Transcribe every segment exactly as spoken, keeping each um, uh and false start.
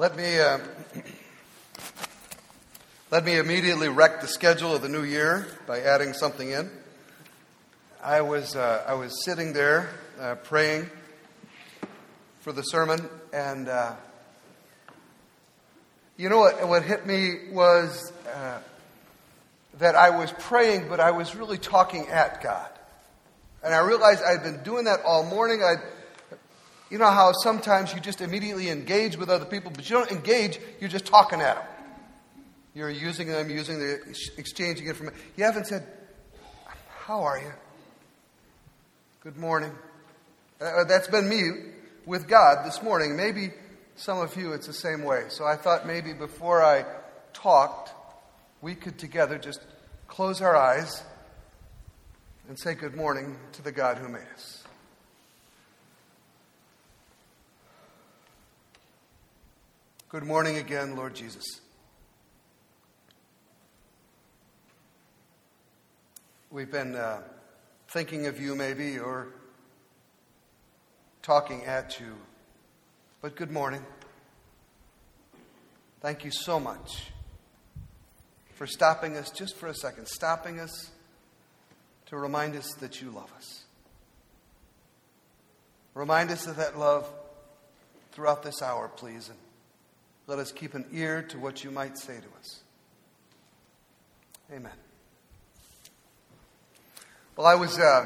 Let me uh, let me immediately wreck the schedule of the new year by adding something in. I was uh, I was sitting there uh, praying for the sermon, and uh, you know what? What hit me was uh, that I was praying, but I was really talking at God, and I realized I'd been doing that all morning. I You know how sometimes you just immediately engage with other people, but you don't engage, you're just talking at them. You're using them, using the exchanging information. You haven't said, how are you? Good morning. That's been me with God this morning. Maybe some of you, it's the same way. So I thought maybe before I talked, we could together just close our eyes and say good morning to the God who made us. Good morning again, Lord Jesus. We've been uh, thinking of you maybe, or talking at you, but good morning. Thank you so much for stopping us just for a second, stopping us to remind us that you love us. Remind us of that love throughout this hour, please, and let us keep an ear to what you might say to us. Amen. Well, I was uh,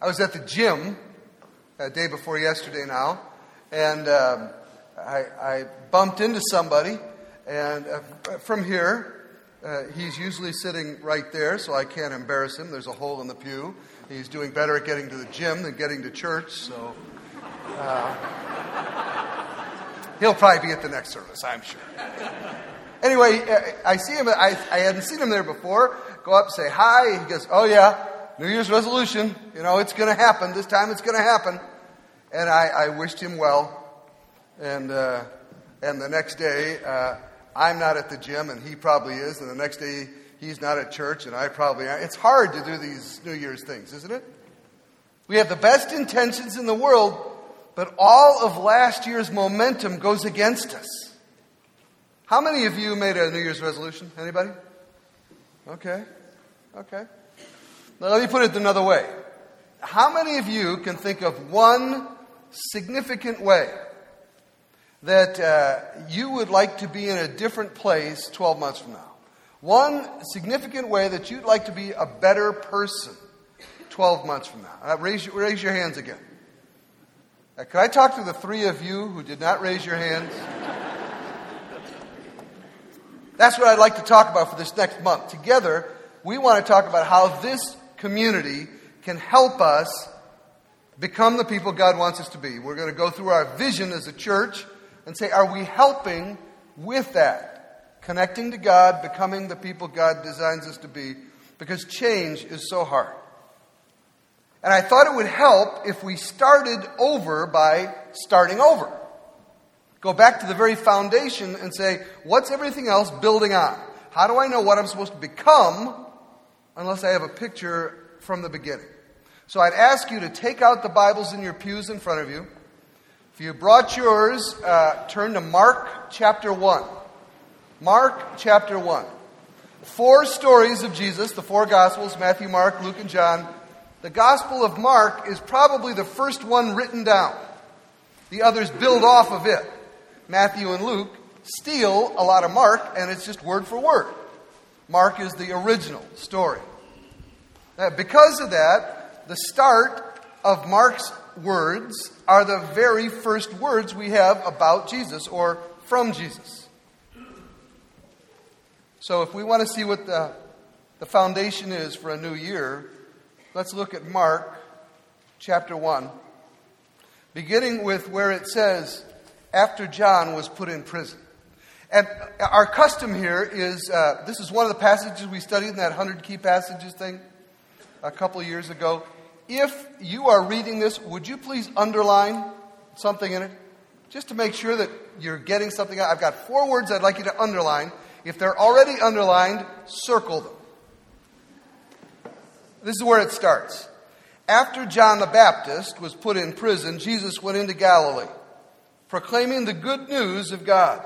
I was at the gym a day before yesterday now, and um, I, I bumped into somebody. And uh, from here, uh, he's usually sitting right there, so I can't embarrass him. There's a hole in the pew. He's doing better at getting to the gym than getting to church, so. Uh, He'll probably be at the next service, I'm sure. Anyway, I see him. I, I hadn't seen him there before. Go up, say hi. He goes, oh, yeah, New Year's resolution. You know, it's going to happen. This time it's going to happen. And I, I wished him well. And uh, and the next day, uh, I'm not at the gym, and he probably is. And the next day, he's not at church, and I probably am. It's hard to do these New Year's things, isn't it? We have the best intentions in the world, but all of last year's momentum goes against us. How many of you made a New Year's resolution? Anybody? Okay. Okay. Now let me put it another way. How many of you can think of one significant way that uh, you would like to be in a different place twelve months from now? One significant way that you'd like to be a better person twelve months from now? Uh, raise, raise your hands again. Now, could I talk to the three of you who did not raise your hands? That's what I'd like to talk about for this next month. Together, we want to talk about how this community can help us become the people God wants us to be. We're going to go through our vision as a church and say, are we helping with that? Connecting to God, becoming the people God designs us to be, because change is so hard. And I thought it would help if we started over by starting over. Go back to the very foundation and say, what's everything else building on? How do I know what I'm supposed to become unless I have a picture from the beginning? So I'd ask you to take out the Bibles in your pews in front of you. If you brought yours, uh, turn to Mark chapter one. Mark chapter one. Four stories of Jesus, the four Gospels, Matthew, Mark, Luke, and John. The Gospel of Mark is probably the first one written down. The others build off of it. Matthew and Luke steal a lot of Mark, and it's just word for word. Mark is the original story. Now, because of that, the start of Mark's words are the very first words we have about Jesus, or from Jesus. So if we want to see what the, the foundation is for a new year, let's look at Mark chapter one, beginning with where it says, after John was put in prison. And our custom here is, uh, this is one of the passages we studied in that one hundred key passages thing a couple years ago. If you are reading this, would you please underline something in it? Just to make sure that you're getting something out. I've got four words I'd like you to underline. If they're already underlined, circle them. This is where it starts. After John the Baptist was put in prison, Jesus went into Galilee, proclaiming the good news of God.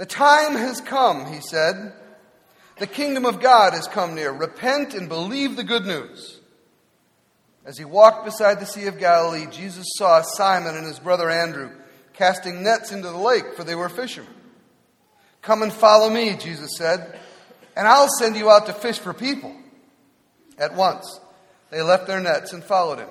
The time has come, he said. The kingdom of God has come near. Repent and believe the good news. As he walked beside the Sea of Galilee, Jesus saw Simon and his brother Andrew casting nets into the lake, for they were fishermen. Come and follow me, Jesus said, and I'll send you out to fish for people. At once, they left their nets and followed him.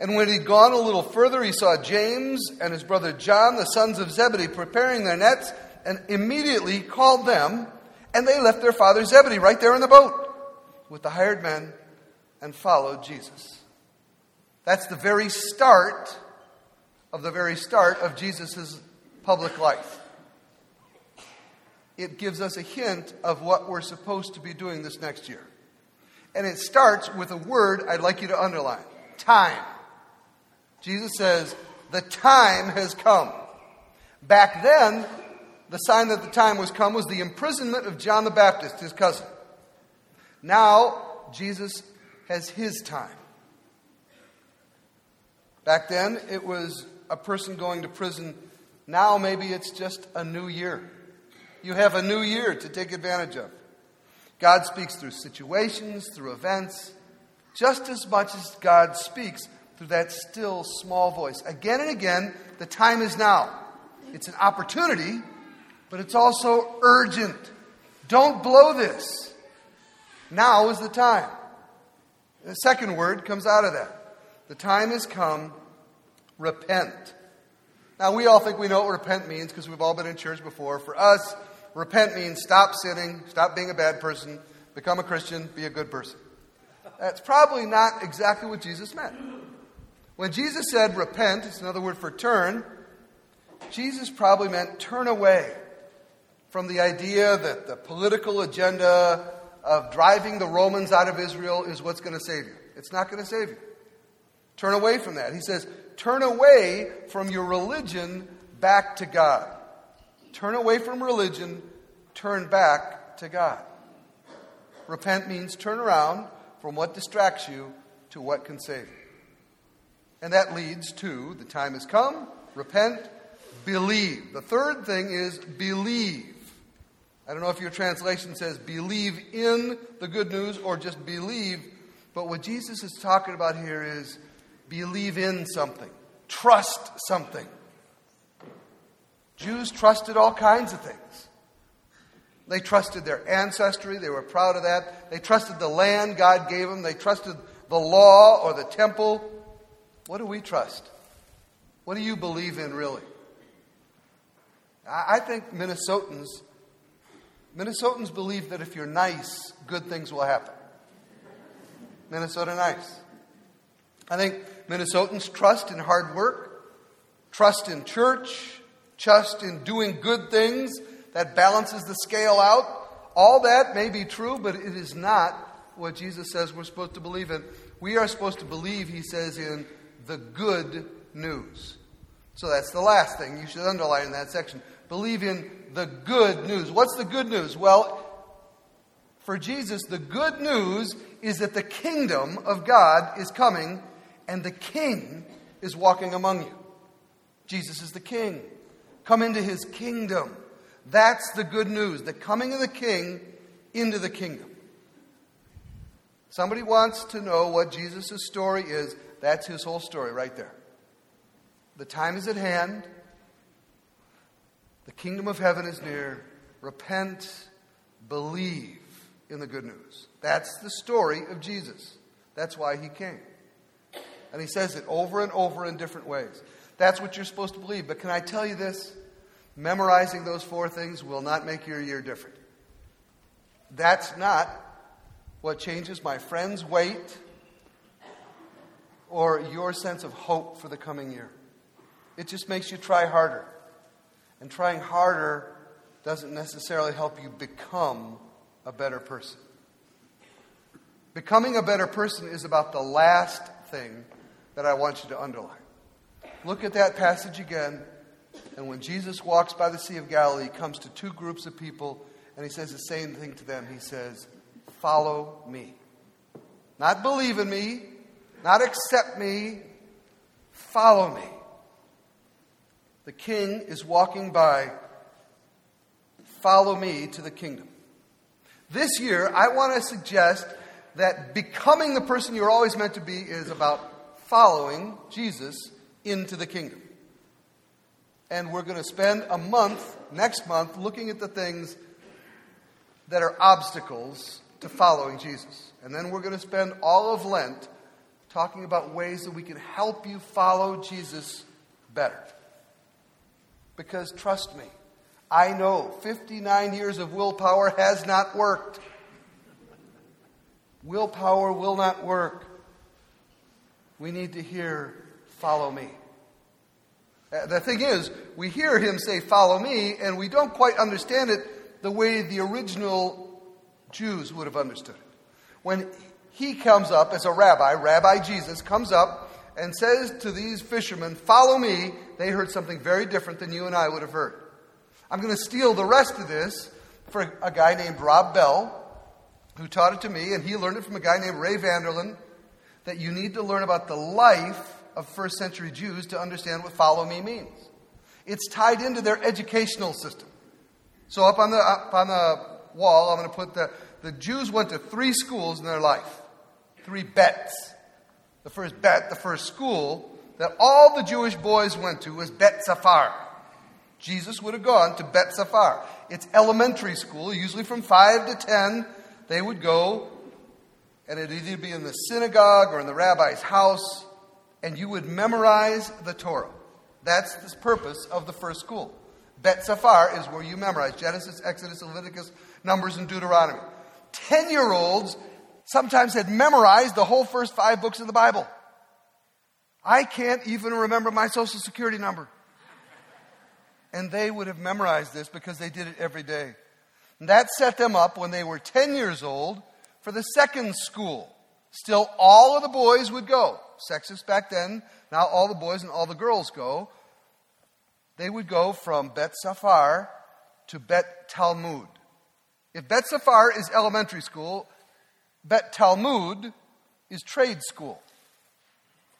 And when he'd gone a little further, he saw James and his brother John, the sons of Zebedee, preparing their nets, and immediately called them, and they left their father Zebedee right there in the boat with the hired men and followed Jesus. That's the very start of the very start of Jesus' public life. It gives us a hint of what we're supposed to be doing this next year. And it starts with a word I'd like you to underline. Time. Jesus says, the time has come. Back then, the sign that the time was come was the imprisonment of John the Baptist, his cousin. Now, Jesus has his time. Back then, it was a person going to prison. Now, maybe it's just a new year. You have a new year to take advantage of. God speaks through situations, through events, just as much as God speaks through that still, small voice. Again and again, the time is now. It's an opportunity, but it's also urgent. Don't blow this. Now is the time. The second word comes out of that. The time has come. Repent. Now, we all think we know what repent means because we've all been in church before. For us, repent means stop sinning, stop being a bad person, become a Christian, be a good person. That's probably not exactly what Jesus meant. When Jesus said repent, it's another word for turn, Jesus probably meant turn away from the idea that the political agenda of driving the Romans out of Israel is what's going to save you. It's not going to save you. Turn away from that. He says, turn away from your religion back to God. Turn away from religion, turn back to God. Repent means turn around from what distracts you to what can save you. And that leads to the time has come, repent, believe. The third thing is believe. I don't know if your translation says believe in the good news or just believe, but what Jesus is talking about here is believe in something. Trust something. Jews trusted all kinds of things. They trusted their ancestry. They were proud of that. They trusted the land God gave them. They trusted the law or the temple. What do we trust? What do you believe in, really? I think Minnesotans, Minnesotans believe that if you're nice, good things will happen. Minnesota nice. I think Minnesotans trust in hard work, trust in church, trust in doing good things. That balances the scale out. All that may be true, but it is not what Jesus says we're supposed to believe in. We are supposed to believe, he says, in the good news. So that's the last thing you should underline in that section. Believe in the good news. What's the good news? Well, for Jesus, the good news is that the kingdom of God is coming and the king is walking among you. Jesus is the king. Come into his kingdom. That's the good news, the coming of the king into the kingdom. Somebody wants to know what Jesus' story is. That's his whole story right there. The time is at hand. The kingdom of heaven is near. Repent, believe in the good news. That's the story of Jesus. That's why he came. And he says it over and over in different ways. That's what you're supposed to believe. But can I tell you this? Memorizing those four things will not make your year different. That's not what changes my friend's weight or your sense of hope for the coming year. It just makes you try harder. And trying harder doesn't necessarily help you become a better person. Becoming a better person is about the last thing that I want you to underline. Look at that passage again. And when Jesus walks by the Sea of Galilee, he comes to two groups of people, and he says the same thing to them. He says, follow me. Not believe in me, not accept me, follow me. The king is walking by, follow me to the kingdom. This year, I want to suggest that becoming the person you're always meant to be is about following Jesus into the kingdom. And we're going to spend a month, next month, looking at the things that are obstacles to following Jesus. And then we're going to spend all of Lent talking about ways that we can help you follow Jesus better. Because trust me, I know fifty-nine years of willpower has not worked. Willpower will not work. We need to hear, follow me. The thing is, we hear him say, follow me, and we don't quite understand it the way the original Jews would have understood it. When he comes up as a rabbi, Rabbi Jesus comes up and says to these fishermen, follow me, they heard something very different than you and I would have heard. I'm going to steal the rest of this for a guy named Rob Bell, who taught it to me, and he learned it from a guy named Ray Vanderlin, that you need to learn about the life of first century Jews to understand what follow me means. It's tied into their educational system. So up on the up on the wall, I'm going to put the, the Jews went to three schools in their life. Three bets. The first bet, the first school that all the Jewish boys went to was Bet Sefer. Jesus would have gone to Bet Sefer. It's elementary school, usually from five to ten. They would go, and it'd either be in the synagogue or in the rabbi's house, and you would memorize the Torah. That's the purpose of the first school. Bet Sefer is where you memorize Genesis, Exodus, Leviticus, Numbers, and Deuteronomy. Ten-year-olds sometimes had memorized the whole first five books of the Bible. I can't even remember my social security number. And they would have memorized this because they did it every day. And that set them up when they were ten years old for the second school. Still, all of the boys would go. Sexist back then, now all the boys and all the girls go. They would go from Bet Sefer to Bet Talmud. If Bet Sefer is elementary school, Bet Talmud is trade school.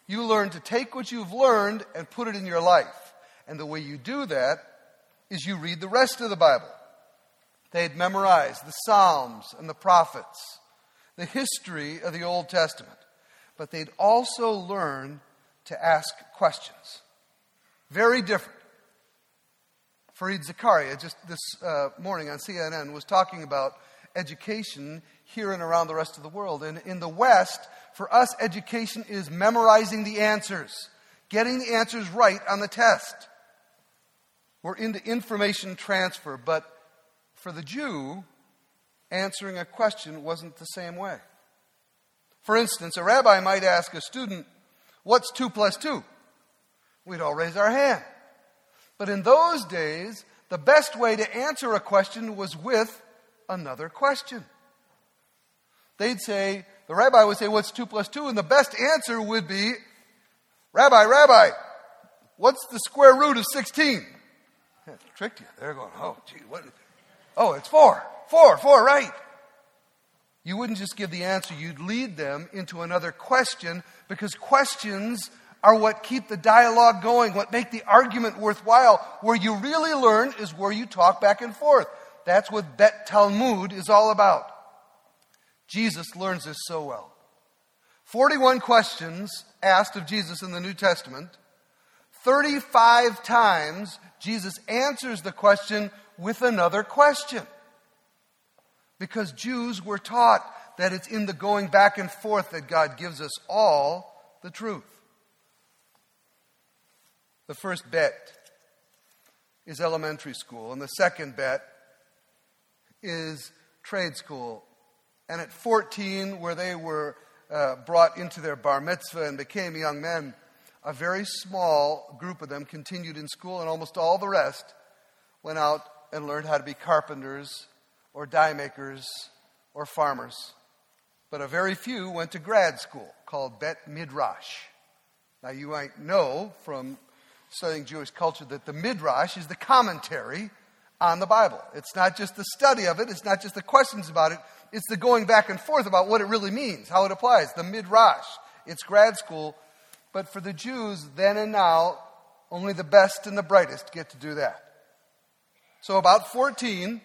You learn to take what you've learned and put it in your life. And the way you do that is you read the rest of the Bible. They had memorized the Psalms and the prophets, the history of the Old Testament. But they'd also learn to ask questions. Very different. Fareed Zakaria, just this uh, morning on C N N, was talking about education here and around the rest of the world. And in the West, for us, education is memorizing the answers, getting the answers right on the test. We're into information transfer, but for the Jew, answering a question wasn't the same way. For instance, a rabbi might ask a student, what's two plus two? We'd all raise our hand. But in those days, the best way to answer a question was with another question. They'd say, the rabbi would say, what's two plus two? And the best answer would be, Rabbi, Rabbi, what's the square root of sixteen? Yeah, tricked you. They're going, oh, gee, what? Oh, it's four. Four, four, right. You wouldn't just give the answer. You'd lead them into another question, because questions are what keep the dialogue going, what make the argument worthwhile. Where you really learn is where you talk back and forth. That's what Bet Talmud is all about. Jesus learns this so well. forty-one questions asked of Jesus in the New Testament. thirty-five times Jesus answers the question with another question. Because Jews were taught that it's in the going back and forth that God gives us all the truth. The first bet is elementary school, and the second bet is trade school. And at fourteen, where they were uh, brought into their bar mitzvah and became young men, a very small group of them continued in school, and almost all the rest went out and learned how to be carpenters or dye makers or farmers. But a very few went to grad school called Bet Midrash. Now you might know from studying Jewish culture that the Midrash is the commentary on the Bible. It's not just the study of it, it's not just the questions about it, it's the going back and forth about what it really means, how it applies. The Midrash, it's grad school. But for the Jews then and now, only the best and the brightest get to do that. So about fourteen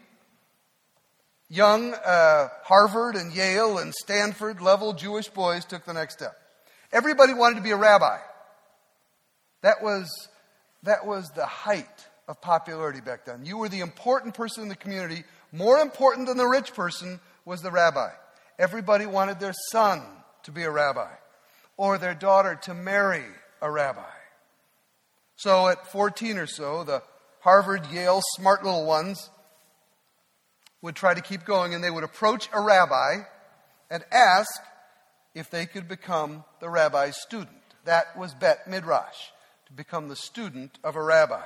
Young uh, Harvard and Yale and Stanford level Jewish boys took the next step. Everybody wanted to be a rabbi. That was, that was the height of popularity back then. You were the important person in the community. More important than the rich person was the rabbi. Everybody wanted their son to be a rabbi or their daughter to marry a rabbi. So at fourteen or so, the Harvard, Yale, smart little ones would try to keep going, and they would approach a rabbi and ask if they could become the rabbi's student. That was Bet Midrash, to become the student of a rabbi.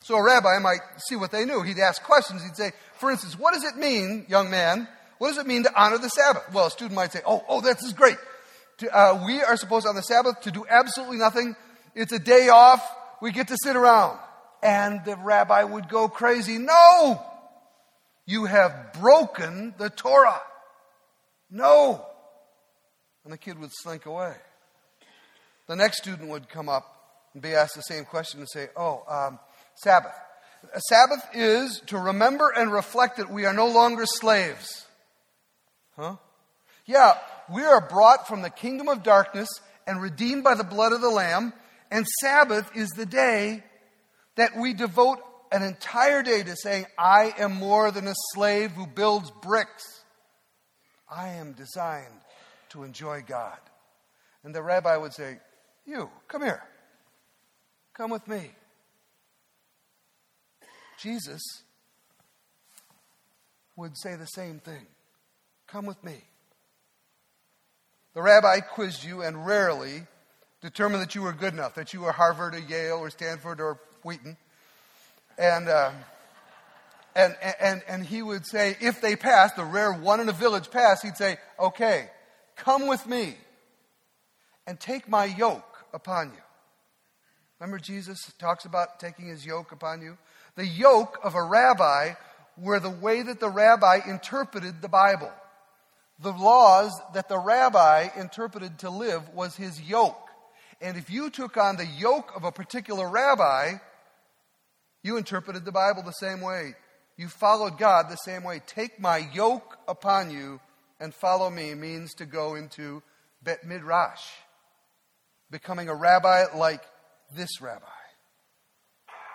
So a rabbi might see what they knew. He'd ask questions. He'd say, for instance, what does it mean, young man, what does it mean to honor the Sabbath? Well, a student might say, oh, oh, this is great. To, uh, we are supposed on the Sabbath to do absolutely nothing. It's a day off. We get to sit around. And the rabbi would go crazy. No! You have broken the Torah. No! And the kid would slink away. The next student would come up and be asked the same question and say, oh, um, Sabbath. A Sabbath is to remember and reflect that we are no longer slaves. Huh? Yeah, we are brought from the kingdom of darkness and redeemed by the blood of the Lamb. And Sabbath is the day that we devote an entire day to saying, I am more than a slave who builds bricks. I am designed to enjoy God. And the rabbi would say, you, come here. Come with me. Jesus would say the same thing. Come with me. The rabbi quizzed you and rarely determined that you were good enough, that you were Harvard or Yale or Stanford or Wheaton. And uh, and and and he would say, if they passed, the rare one in a village passed, he'd say, okay, come with me and take my yoke upon you. Remember Jesus talks about taking his yoke upon you? The yoke of a rabbi were the way that the rabbi interpreted the Bible. The laws that the rabbi interpreted to live was his yoke. And if you took on the yoke of a particular rabbi, you interpreted the Bible the same way. You followed God the same way. Take my yoke upon you and follow me means to go into Bet Midrash, becoming a rabbi like this rabbi.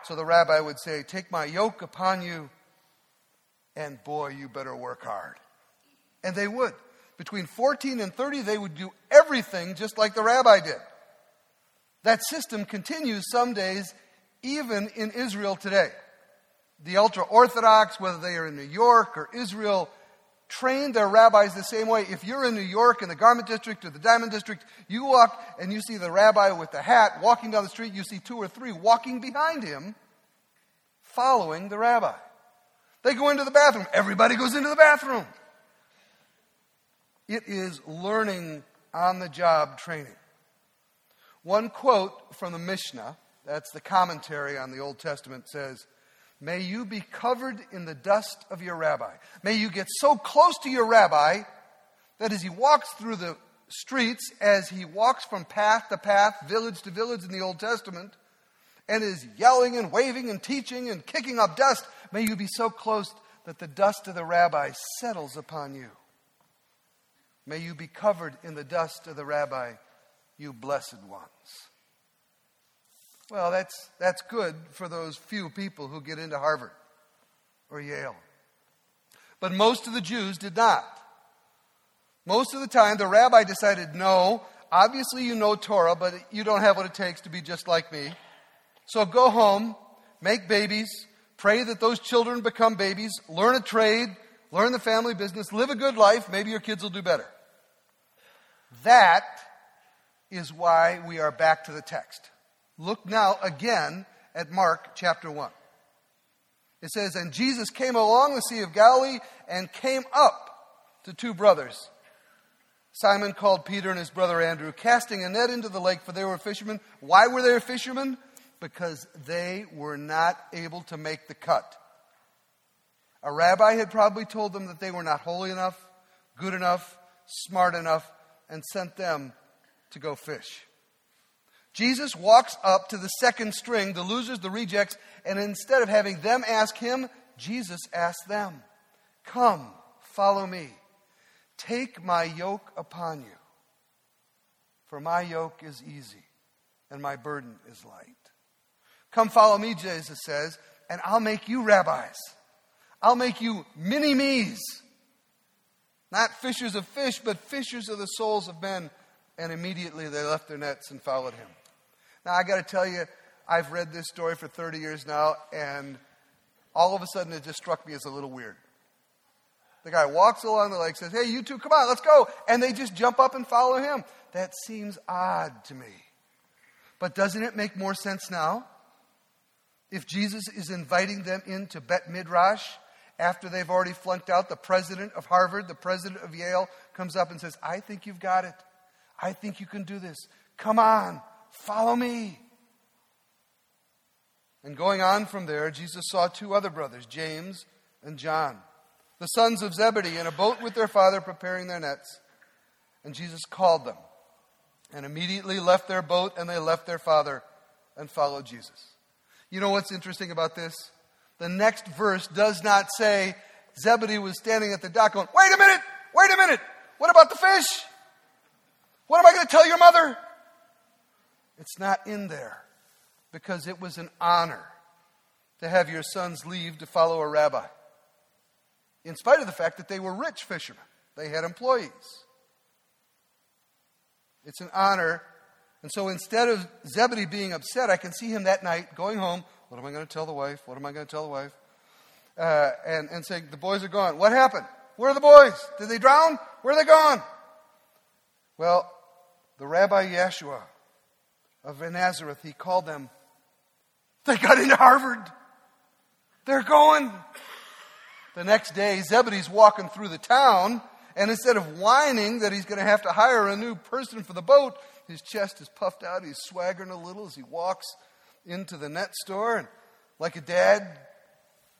So the rabbi would say, take my yoke upon you, and boy, you better work hard. And they would. Between fourteen and thirty, they would do everything just like the rabbi did. That system continues some days, even in Israel today. The ultra-Orthodox, whether they are in New York or Israel, train their rabbis the same way. If you're in New York in the Garment District or the Diamond District, you walk and you see the rabbi with the hat walking down the street. You see two or three walking behind him, following the rabbi. They go into the bathroom. Everybody goes into the bathroom. It is learning on the job training. One quote from the Mishnah, that's the commentary on the Old Testament, says, may you be covered in the dust of your rabbi. May you get so close to your rabbi that as he walks through the streets, as he walks from path to path, village to village in the Old Testament, and is yelling and waving and teaching and kicking up dust, may you be so close that the dust of the rabbi settles upon you. May you be covered in the dust of the rabbi, you blessed ones. Well, that's that's good for those few people who get into Harvard or Yale. But most of the Jews did not. Most of the time, the rabbi decided, no, obviously you know Torah, but you don't have what it takes to be just like me. So go home, make babies, pray that those children become babies, learn a trade, learn the family business, live a good life, maybe your kids will do better. That is why we are back to the text. Look now again at Mark chapter one. It says, and Jesus came along the Sea of Galilee and came up to two brothers. Simon called Peter and his brother Andrew, casting a net into the lake, for they were fishermen. Why were they fishermen? Because they were not able to make the cut. A rabbi had probably told them that they were not holy enough, good enough, smart enough, and sent them to go fish. Jesus walks up to the second string, the losers, the rejects, and instead of having them ask him, Jesus asked them, Come, follow me. Take my yoke upon you. For my yoke is easy and my burden is light. Come follow me, Jesus says, and I'll make you rabbis. I'll make you mini-me's. Not fishers of fish, but fishers of the souls of men. And immediately they left their nets and followed him. Now, I got to tell you, I've read this story for thirty years now, and all of a sudden it just struck me as a little weird. The guy walks along the lake, says, hey, you two, come on, let's go. And they just jump up and follow him. That seems odd to me. But doesn't it make more sense now? If Jesus is inviting them into Bet Midrash, after they've already flunked out, the president of Harvard, the president of Yale, comes up and says, I think you've got it. I think you can do this. Come on, follow me. And going on from there, Jesus saw two other brothers, James and John, the sons of Zebedee, in a boat with their father preparing their nets. And Jesus called them and immediately left their boat and they left their father and followed Jesus. You know what's interesting about this? The next verse does not say Zebedee was standing at the dock going, wait a minute, wait a minute. What about the fish? What am I going to tell your mother? It's not in there because it was an honor to have your sons leave to follow a rabbi. In spite of the fact that they were rich fishermen. They had employees. It's an honor. And so instead of Zebedee being upset, I can see him that night going home. What am I going to tell the wife? What am I going to tell the wife? Uh, and, and saying, the boys are gone. What happened? Where are the boys? Did they drown? Where are they gone? Well, the Rabbi Yeshua of Nazareth, he called them. They got into Harvard. They're going. The next day, Zebedee's walking through the town, and instead of whining that he's going to have to hire a new person for the boat, his chest is puffed out. He's swaggering a little as he walks into the net store, and like a dad,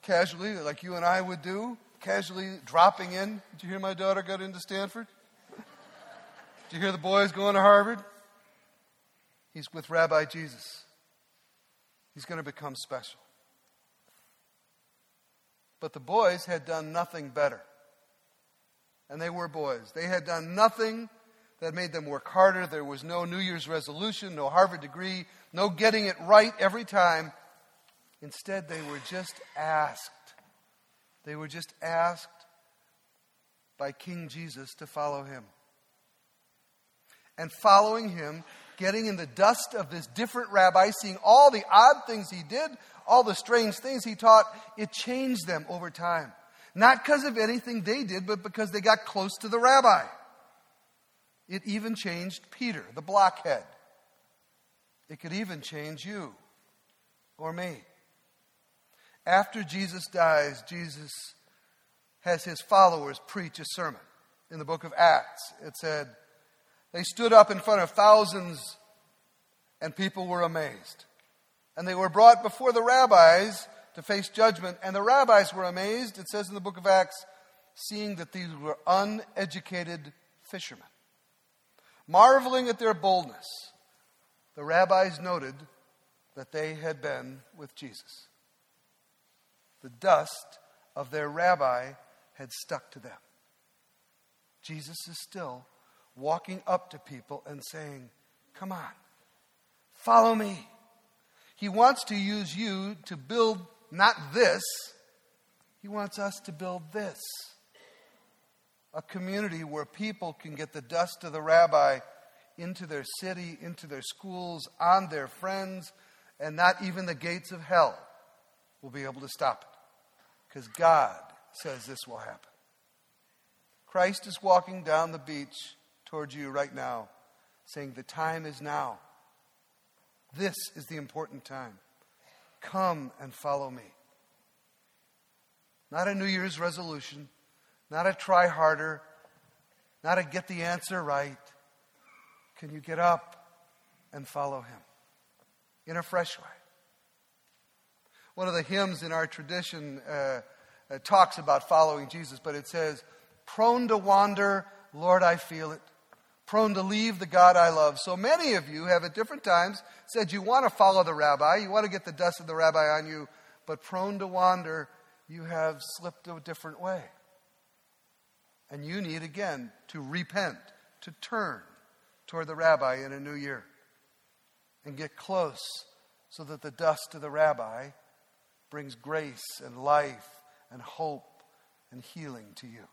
casually, like you and I would do, casually dropping in. Did you hear my daughter got into Stanford? Did you hear the boys going to Harvard? He's with Rabbi Jesus. He's going to become special. But the boys had done nothing better. And they were boys. They had done nothing that made them work harder. There was no New Year's resolution, no Harvard degree, no getting it right every time. Instead, they were just asked. They were just asked by King Jesus to follow him. And following him, getting in the dust of this different rabbi, seeing all the odd things he did, all the strange things he taught, it changed them over time. Not because of anything they did, but because they got close to the rabbi. It even changed Peter, the blockhead. It could even change you or me. After Jesus dies, Jesus has his followers preach a sermon. In the book of Acts, it said, they stood up in front of thousands, and people were amazed. And they were brought before the rabbis to face judgment, and the rabbis were amazed, it says in the book of Acts, seeing that these were uneducated fishermen. Marveling at their boldness, the rabbis noted that they had been with Jesus. The dust of their rabbi had stuck to them. Jesus is still walking up to people and saying, come on, follow me. He wants to use you to build not this. He wants us to build this. A community where people can get the dust of the rabbi into their city, into their schools, on their friends, and not even the gates of hell will be able to stop it. Because God says this will happen. Christ is walking down the beach towards you right now, saying the time is now. This is the important time. Come and follow me. Not a New Year's resolution, not a try harder, not a get the answer right. Can you get up and follow him in a fresh way? One of the hymns in our tradition uh, uh, talks about following Jesus, but it says, prone to wander, Lord, I feel it. Prone to leave the God I love. So many of you have at different times said you want to follow the rabbi, you want to get the dust of the rabbi on you, but prone to wander, you have slipped a different way. And you need, again, to repent, to turn toward the rabbi in a new year and get close so that the dust of the rabbi brings grace and life and hope and healing to you.